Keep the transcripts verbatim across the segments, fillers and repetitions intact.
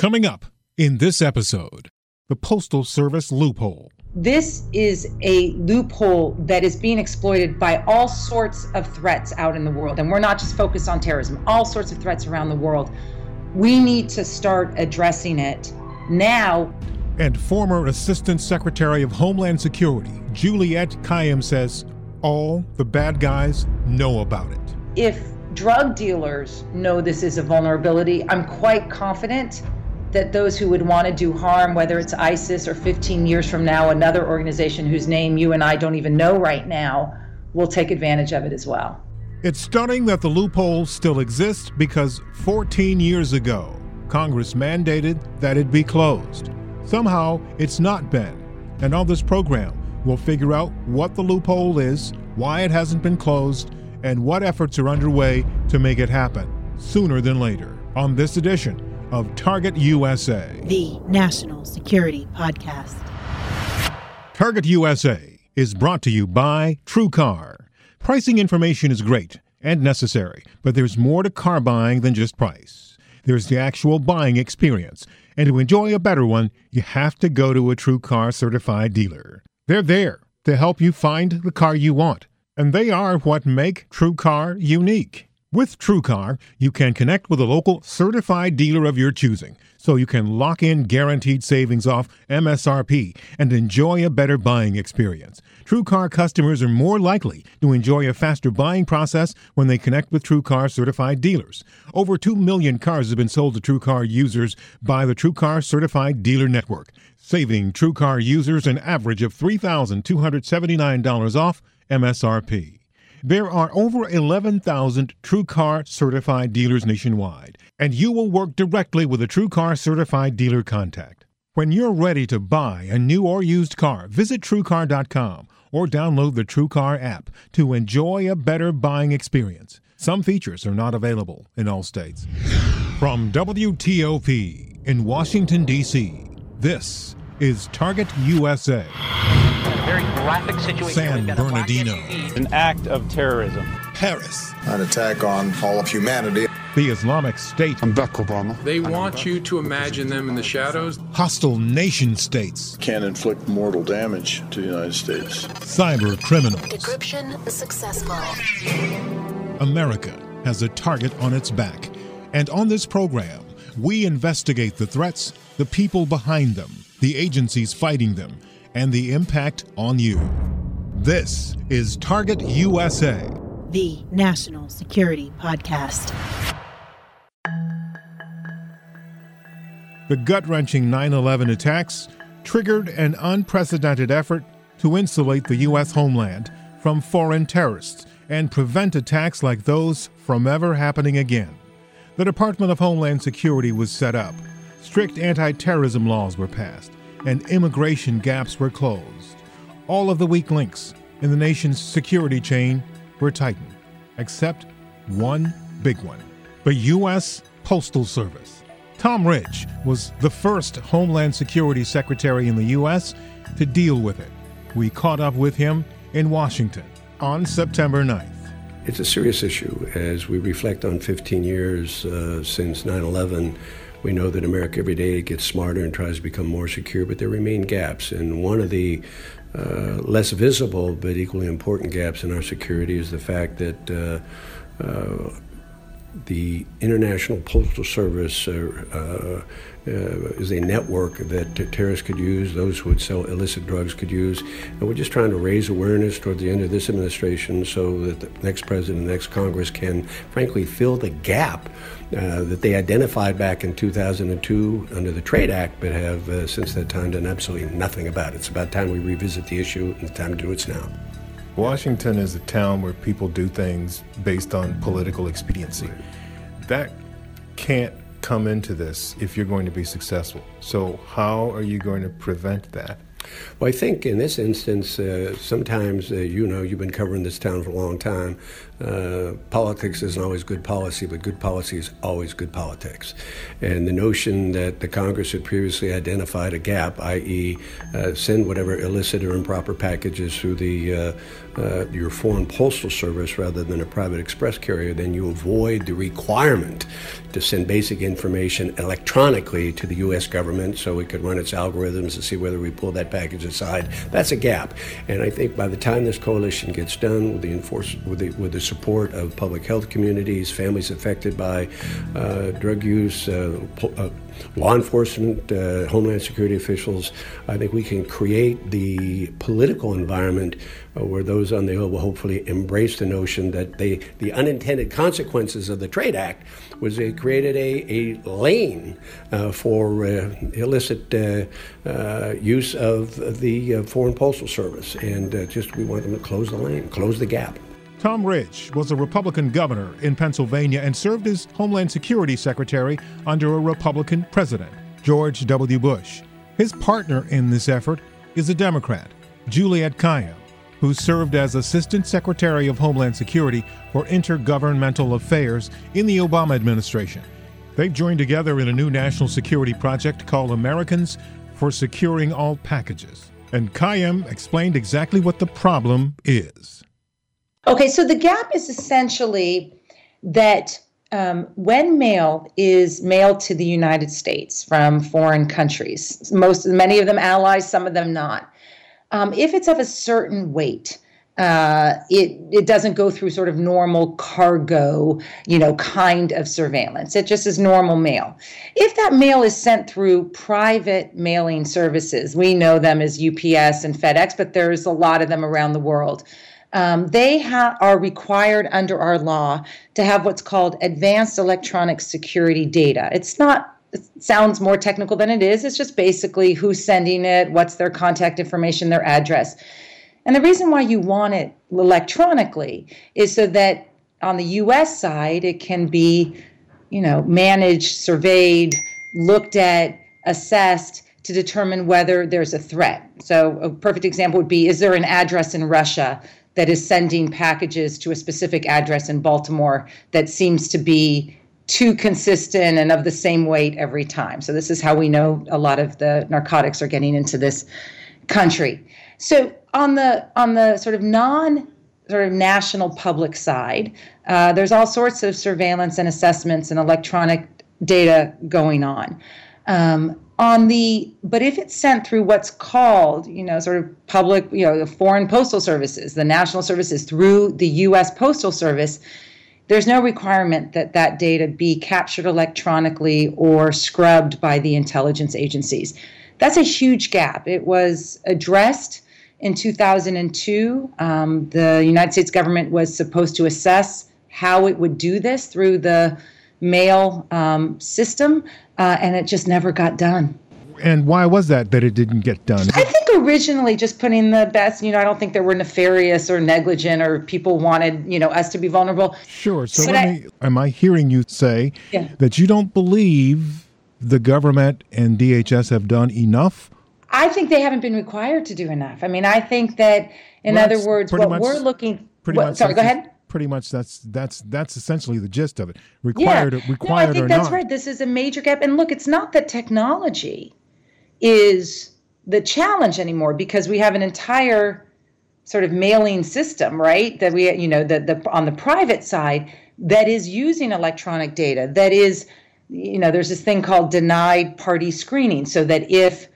Coming up in this episode, the Postal Service loophole. This is a loophole that is being exploited by all sorts of threats out in the world. And we're not just focused on terrorism, all sorts of threats around the world. We need to start addressing it now. And former Assistant Secretary of Homeland Security, Juliette Kayyem, says all the bad guys know about it. If drug dealers know this is a vulnerability, I'm quite confident that those who would want to do harm, whether it's ISIS or fifteen years from now, another organization whose name you and I don't even know right now, will take advantage of it as well. It's stunning that the loophole still exists because fourteen years ago, Congress mandated that it be closed. Somehow, it's not been. And on this program, we'll figure out what the loophole is, why it hasn't been closed, and what efforts are underway to make it happen sooner than later on this edition of Target U S A, the National Security Podcast. Target U S A is brought to you by TrueCar. Pricing information is great and necessary, but there's more to car buying than just price. There's the actual buying experience, and to enjoy a better one, you have to go to a TrueCar certified dealer. They're there to help you find the car you want, and they are what make TrueCar unique. With TrueCar, you can connect with a local certified dealer of your choosing, so you can lock in guaranteed savings off M S R P and enjoy a better buying experience. TrueCar customers are more likely to enjoy a faster buying process when they connect with TrueCar certified dealers. Over two million cars have been sold to TrueCar users by the TrueCar certified dealer network, saving TrueCar users an average of three thousand two hundred seventy-nine dollars off M S R P. There are over eleven thousand TrueCar certified dealers nationwide, and you will work directly with a TrueCar certified dealer contact. When you're ready to buy a new or used car, visit TrueCar dot com or download the TrueCar app to enjoy a better buying experience. Some features are not available in all states. From W T O P in Washington, D C, this is Target U S A. Very graphic situation. San Bernardino. An act of terrorism. Paris. An attack on all of humanity. The Islamic State. I'm Barack Obama. They want you to imagine them in the shadows. Hostile nation states. Can inflict mortal damage to the United States. Cyber criminals. Decryption successful. America has a target on its back. And on this program, we investigate the threats, the people behind them, the agencies fighting them, and the impact on you. This is Target U S A, the National Security Podcast. The gut-wrenching nine eleven attacks triggered an unprecedented effort to insulate the U S homeland from foreign terrorists and prevent attacks like those from ever happening again. The Department of Homeland Security was set up. Strict anti-terrorism laws were passed, and immigration gaps were closed. All of the weak links in the nation's security chain were tightened, except one big one, the U S. Postal Service. Tom Ridge was the first Homeland Security Secretary in the U S to deal with it. We caught up with him in Washington on September ninth. It's a serious issue. As we reflect on fifteen years uh, since nine eleven, we know that America every day gets smarter and tries to become more secure, but there remain gaps. And one of the uh, less visible but equally important gaps in our security is the fact that uh, uh, the International Postal Service uh, uh, is a network that terrorists could use, those who would sell illicit drugs could use. And we're just trying to raise awareness toward the end of this administration so that the next president, the next Congress can, frankly, fill the gap Uh, that they identified back in two thousand two under the Trade Act, but have uh, since that time done absolutely nothing about it. It's about time we revisit the issue, and it's time to do it now. Washington is a town where people do things based on political expediency. That can't come into this if you're going to be successful. So how are you going to prevent that? Well, I think in this instance, uh, sometimes, uh, you know, you've been covering this town for a long time. Uh, politics isn't always good policy, but good policy is always good politics. And the notion that the Congress had previously identified a gap, that is, uh, send whatever illicit or improper packages through the uh, uh, your foreign postal service rather than a private express carrier, then you avoid the requirement to send basic information electronically to the U S government so it could run its algorithms to see whether we pull that package aside. That's a gap. And I think by the time this coalition gets done with the enforce with the with the support of public health communities, families affected by uh, drug use, uh, po- uh, law enforcement, uh, Homeland Security officials, I think we can create the political environment uh, where those on the Hill will hopefully embrace the notion that they, the unintended consequences of the Trade Act was they created a, a lane uh, for uh, illicit uh, uh, use of the uh, Foreign Postal Service. And uh, just we want them to close the lane, close the gap. Tom Ridge was a Republican governor in Pennsylvania and served as Homeland Security Secretary under a Republican president, George W. Bush. His partner in this effort is a Democrat, Juliette Kayyem, who served as Assistant Secretary of Homeland Security for Intergovernmental Affairs in the Obama administration. They've joined together in a new national security project called Americans for Securing All Packages. And Kayyem explained exactly what the problem is. Okay, so the gap is essentially that um, when mail is mailed to the United States from foreign countries, most, many of them allies, some of them not, um, if it's of a certain weight, uh, it it doesn't go through sort of normal cargo, you know, kind of surveillance. It just is normal mail. If that mail is sent through private mailing services, we know them as U P S and FedEx, but there's a lot of them around the world. Um, they ha- are required under our law to have what's called advanced electronic security data. It's not, it sounds more technical than it is. It's just basically who's sending it, what's their contact information, their address. And the reason why you want it electronically is so that on the U S side, it can be, you know, managed, surveyed, looked at, assessed, to determine whether there's a threat. So a perfect example would be, is there an address in Russia that is sending packages to a specific address in Baltimore that seems to be too consistent and of the same weight every time? So this is how we know a lot of the narcotics are getting into this country. So on the on the sort of non sort of national public side, uh, there's all sorts of surveillance and assessments and electronic data going on. Um, On the, but if it's sent through what's called, you know, sort of public, you know, the foreign postal services, the national services through the U S Postal Service, there's no requirement that that data be captured electronically or scrubbed by the intelligence agencies. That's a huge gap. It was addressed in two thousand two. Um, the United States government was supposed to assess how it would do this through the mail um, system. Uh, and it just never got done. And why was that, that it didn't get done? I think originally just putting the best, you know, I don't think there were nefarious or negligent or people wanted, you know, us to be vulnerable. Sure. So let I, me, am I hearing you say yeah. that you don't believe the government and D H S have done enough? I think they haven't been required to do enough. I mean, I think that, in well, other words, what much, we're looking pretty what, much sorry, go ahead. Pretty much that's that's that's essentially the gist of it. Required, yeah. required no, I think or that's not. Right. This is a major gap. And look, it's not that technology is the challenge anymore, because we have an entire sort of mailing system, right? That we, you know, that the on the private side that is using electronic data. That is, you know, there's this thing called denied party screening, so that if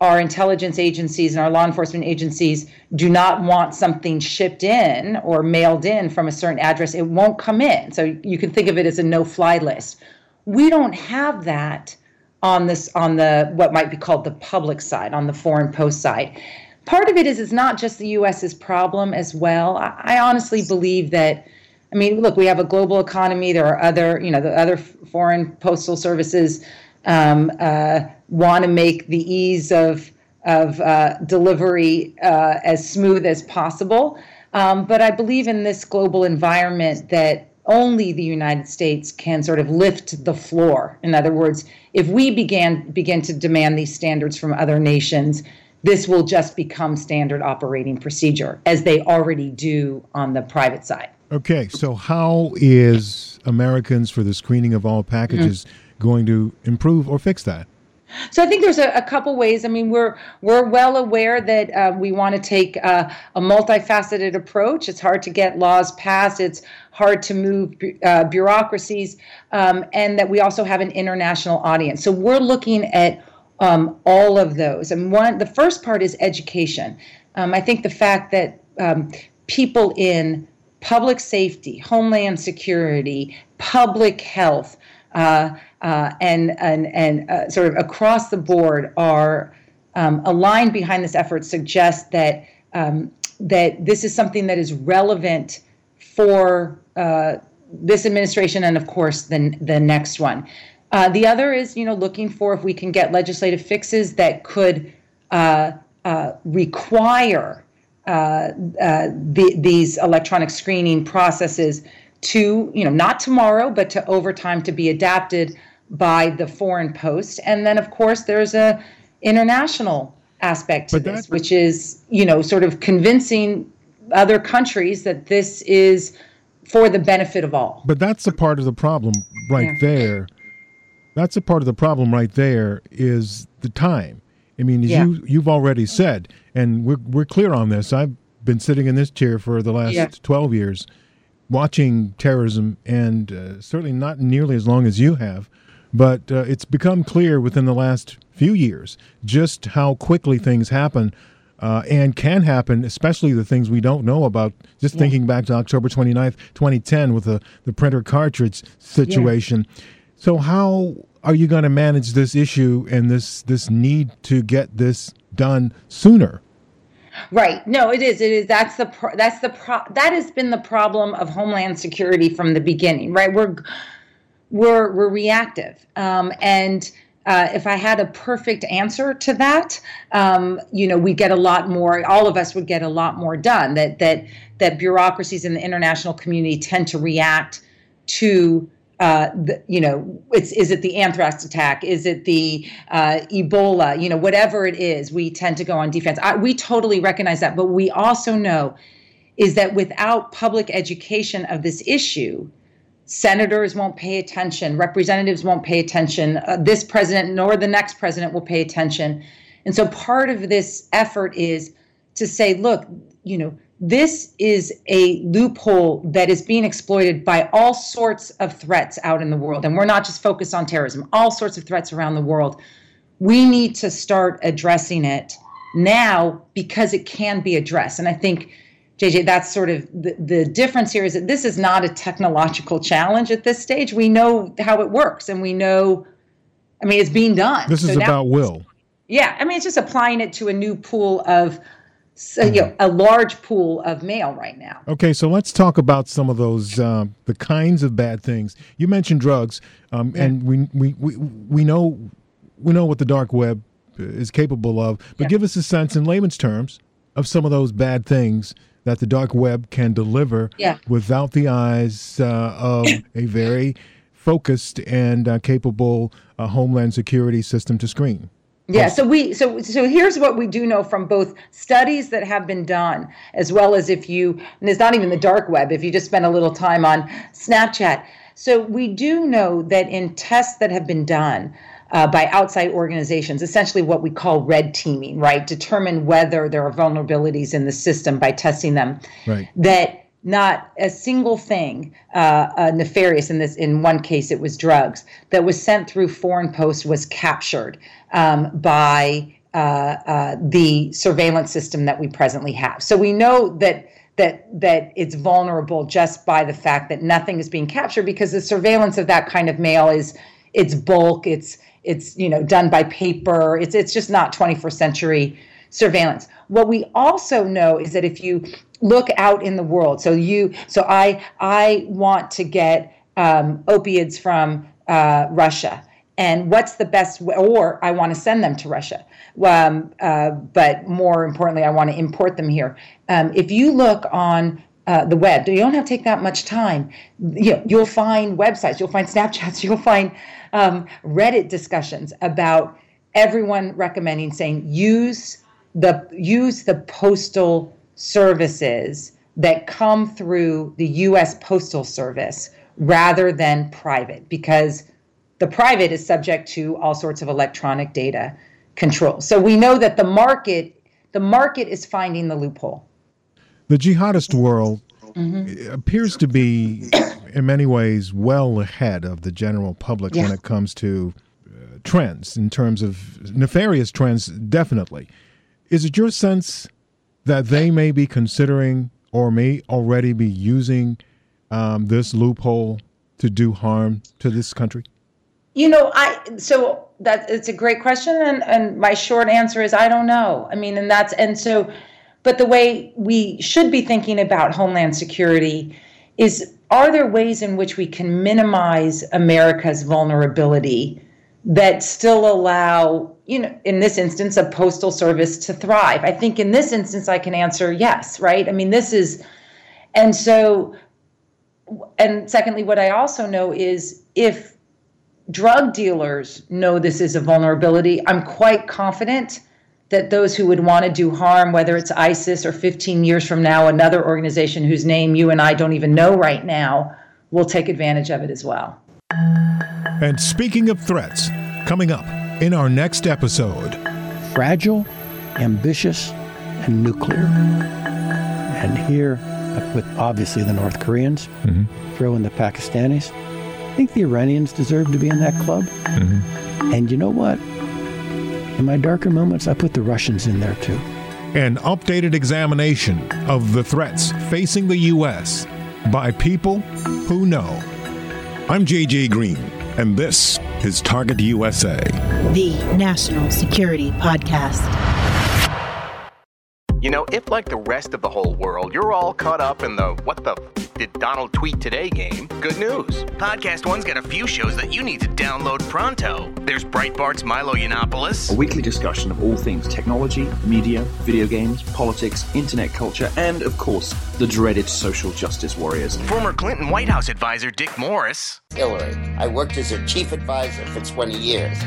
our intelligence agencies and our law enforcement agencies do not want something shipped in or mailed in from a certain address, it won't come in. So you can think of it as a no-fly list. We don't have that on this, on the what might be called the public side, on the foreign post side. Part of it is it's not just the U S's problem as well. I, I honestly believe that, I mean, look, we have a global economy. There are other, you know, the other foreign postal services um, uh, want to make the ease of of uh, delivery uh, as smooth as possible. Um, but I believe in this global environment that only the United States can sort of lift the floor. In other words, if we began begin to demand these standards from other nations, this will just become standard operating procedure, as they already do on the private side. Okay, so how is Americans for the Screening of All Packages mm-hmm. going to improve or fix that? So I think there's a, a couple ways. I mean, we're we're well aware that uh, we want to take uh, a multifaceted approach. It's hard to get laws passed. It's hard to move uh, bureaucracies, um, and that we also have an international audience. So we're looking at um, all of those. And one, the first part is education. Um, I think the fact that um, people in public safety, homeland security, public health, uh, uh, and and and uh, sort of across the board are um, aligned behind this effort suggests that um, that this is something that is relevant for uh, this administration and, of course, the the next one. Uh, the other is, you know, looking for if we can get legislative fixes that could uh, uh, require Uh, uh, the, these electronic screening processes to, you know, not tomorrow, but to over time to be adapted by the foreign post. And then, of course, there's a international aspect to this, which is, you know, sort of convincing other countries that this is for the benefit of all. But that's a part of the problem right yeah. there. That's a part of the problem right there is the time. I mean, as yeah. you, you've already said, and we're we're clear on this. I've been sitting in this chair for the last yeah. twelve years watching terrorism, and uh, certainly not nearly as long as you have, but uh, it's become clear within the last few years just how quickly things happen uh, and can happen, especially the things we don't know about. Just yeah. thinking back to October twenty-ninth, twenty ten with the, the printer cartridge situation. Yeah. So how are you going to manage this issue and this this need to get this done sooner? Right. No, it is. It is. That's the pro- that's the pro- that has been the problem of Homeland Security from the beginning. Right. We're we're we're reactive. Um, and uh, if I had a perfect answer to that, um, you know, we get a lot more. All of us would get a lot more done. That that that bureaucracies in the international community tend to react to. Uh, the, you know, it's, is it the anthrax attack? Is it the uh, Ebola? You know, whatever it is, we tend to go on defense. I, we totally recognize that. But we also know is that without public education of this issue, senators won't pay attention. Representatives won't pay attention. Uh, this president nor the next president will pay attention. And so part of this effort is to say, look, you know, this is a loophole that is being exploited by all sorts of threats out in the world. And we're not just focused on terrorism, all sorts of threats around the world. We need to start addressing it now because it can be addressed. And I think, J J, that's sort of the, the difference here is that this is not a technological challenge at this stage. We know how it works and we know, I mean, it's being done. This is about will. Yeah. I mean, it's just applying it to a new pool of So, you know, a large pool of mail right now. Okay, so let's talk about some of those, uh, the kinds of bad things. You mentioned drugs, um, yeah. and we, we we we know we know what the dark web is capable of, but yeah. give us a sense in layman's terms of some of those bad things that the dark web can deliver yeah. without the eyes uh, of a very focused and uh, capable uh, Homeland Security system to screen. Yeah, so we so so here's what we do know from both studies that have been done, as well as if you, and it's not even the dark web, if you just spend a little time on Snapchat. So we do know that in tests that have been done uh, by outside organizations, essentially what we call red teaming, right? Determine whether there are vulnerabilities in the system by testing them. Right. That not a single thing uh, uh, nefarious in this. In one case, it was drugs that was sent through foreign posts was captured um, by uh, uh, the surveillance system that we presently have. So we know that that that it's vulnerable just by the fact that nothing is being captured because the surveillance of that kind of mail is it's bulk, it's it's you know done by paper, it's it's just not twenty-first century surveillance. What we also know is that if you look out in the world. So you, so I, I want to get um, opioids from uh, Russia, and what's the best? W- or I want to send them to Russia, um, uh, but more importantly, I want to import them here. Um, if you look on uh, the web, you don't have to take that much time. You know, you'll find websites, you'll find Snapchats, you'll find um, Reddit discussions about everyone recommending saying use the use the postal services that come through the U S Postal Service rather than private, because the private is subject to all sorts of electronic data control. So we know that the market, the market is finding the loophole. The jihadist world mm-hmm. appears to be, in many ways, well ahead of the general public yeah. when it comes to uh, trends, in terms of nefarious trends, definitely. Is it your sense that they may be considering or may already be using um, this loophole to do harm to this country? You know, I so that it's a great question. And, and my short answer is, I don't know. I mean, and that's and so but the way we should be thinking about Homeland Security is, are there ways in which we can minimize America's vulnerability that still allow, you know, in this instance, a postal service to thrive? I think in this instance, I can answer yes, right? I mean, this is and so and secondly, what I also know is if drug dealers know this is a vulnerability, I'm quite confident that those who would want to do harm, whether it's ISIS or fifteen years from now, another organization whose name you and I don't even know right now, will take advantage of it as well. And speaking of threats, coming up in our next episode. Fragile, ambitious, and nuclear. And here, with obviously the North Koreans, mm-hmm. throw in the Pakistanis. I think the Iranians deserve to be in that club. Mm-hmm. And you know what? In my darker moments, I put the Russians in there too. An updated examination of the threats facing the U S by people who know. I'm J J Green, and this is Target U S A, the National Security Podcast. You know, if like the rest of the whole world, you're all caught up in the what the f- did Donald tweet today game, good news. Podcast One's got a few shows that you need to download pronto. There's Breitbart's Milo Yiannopoulos, a weekly discussion of all things technology, media, video games, politics, internet culture, and of course, the dreaded social justice warriors. Former Clinton White House advisor Dick Morris. Hillary, I worked as her chief advisor for twenty years.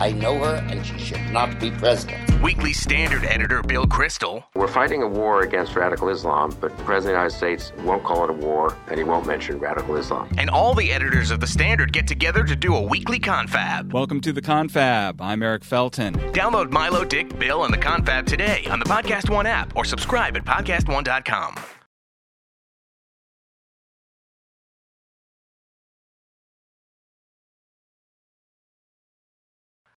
I know her, and she should not be president. Weekly Standard editor Bill Kristol. We're fighting a war against radical Islam, but the President of the United States won't call it a war, and he won't mention radical Islam. And all the editors of The Standard get together to do a weekly confab. Welcome to The Confab. I'm Eric Felton. Download Milo, Dick, Bill, and The Confab today on the Podcast One app, or subscribe at podcast one dot com.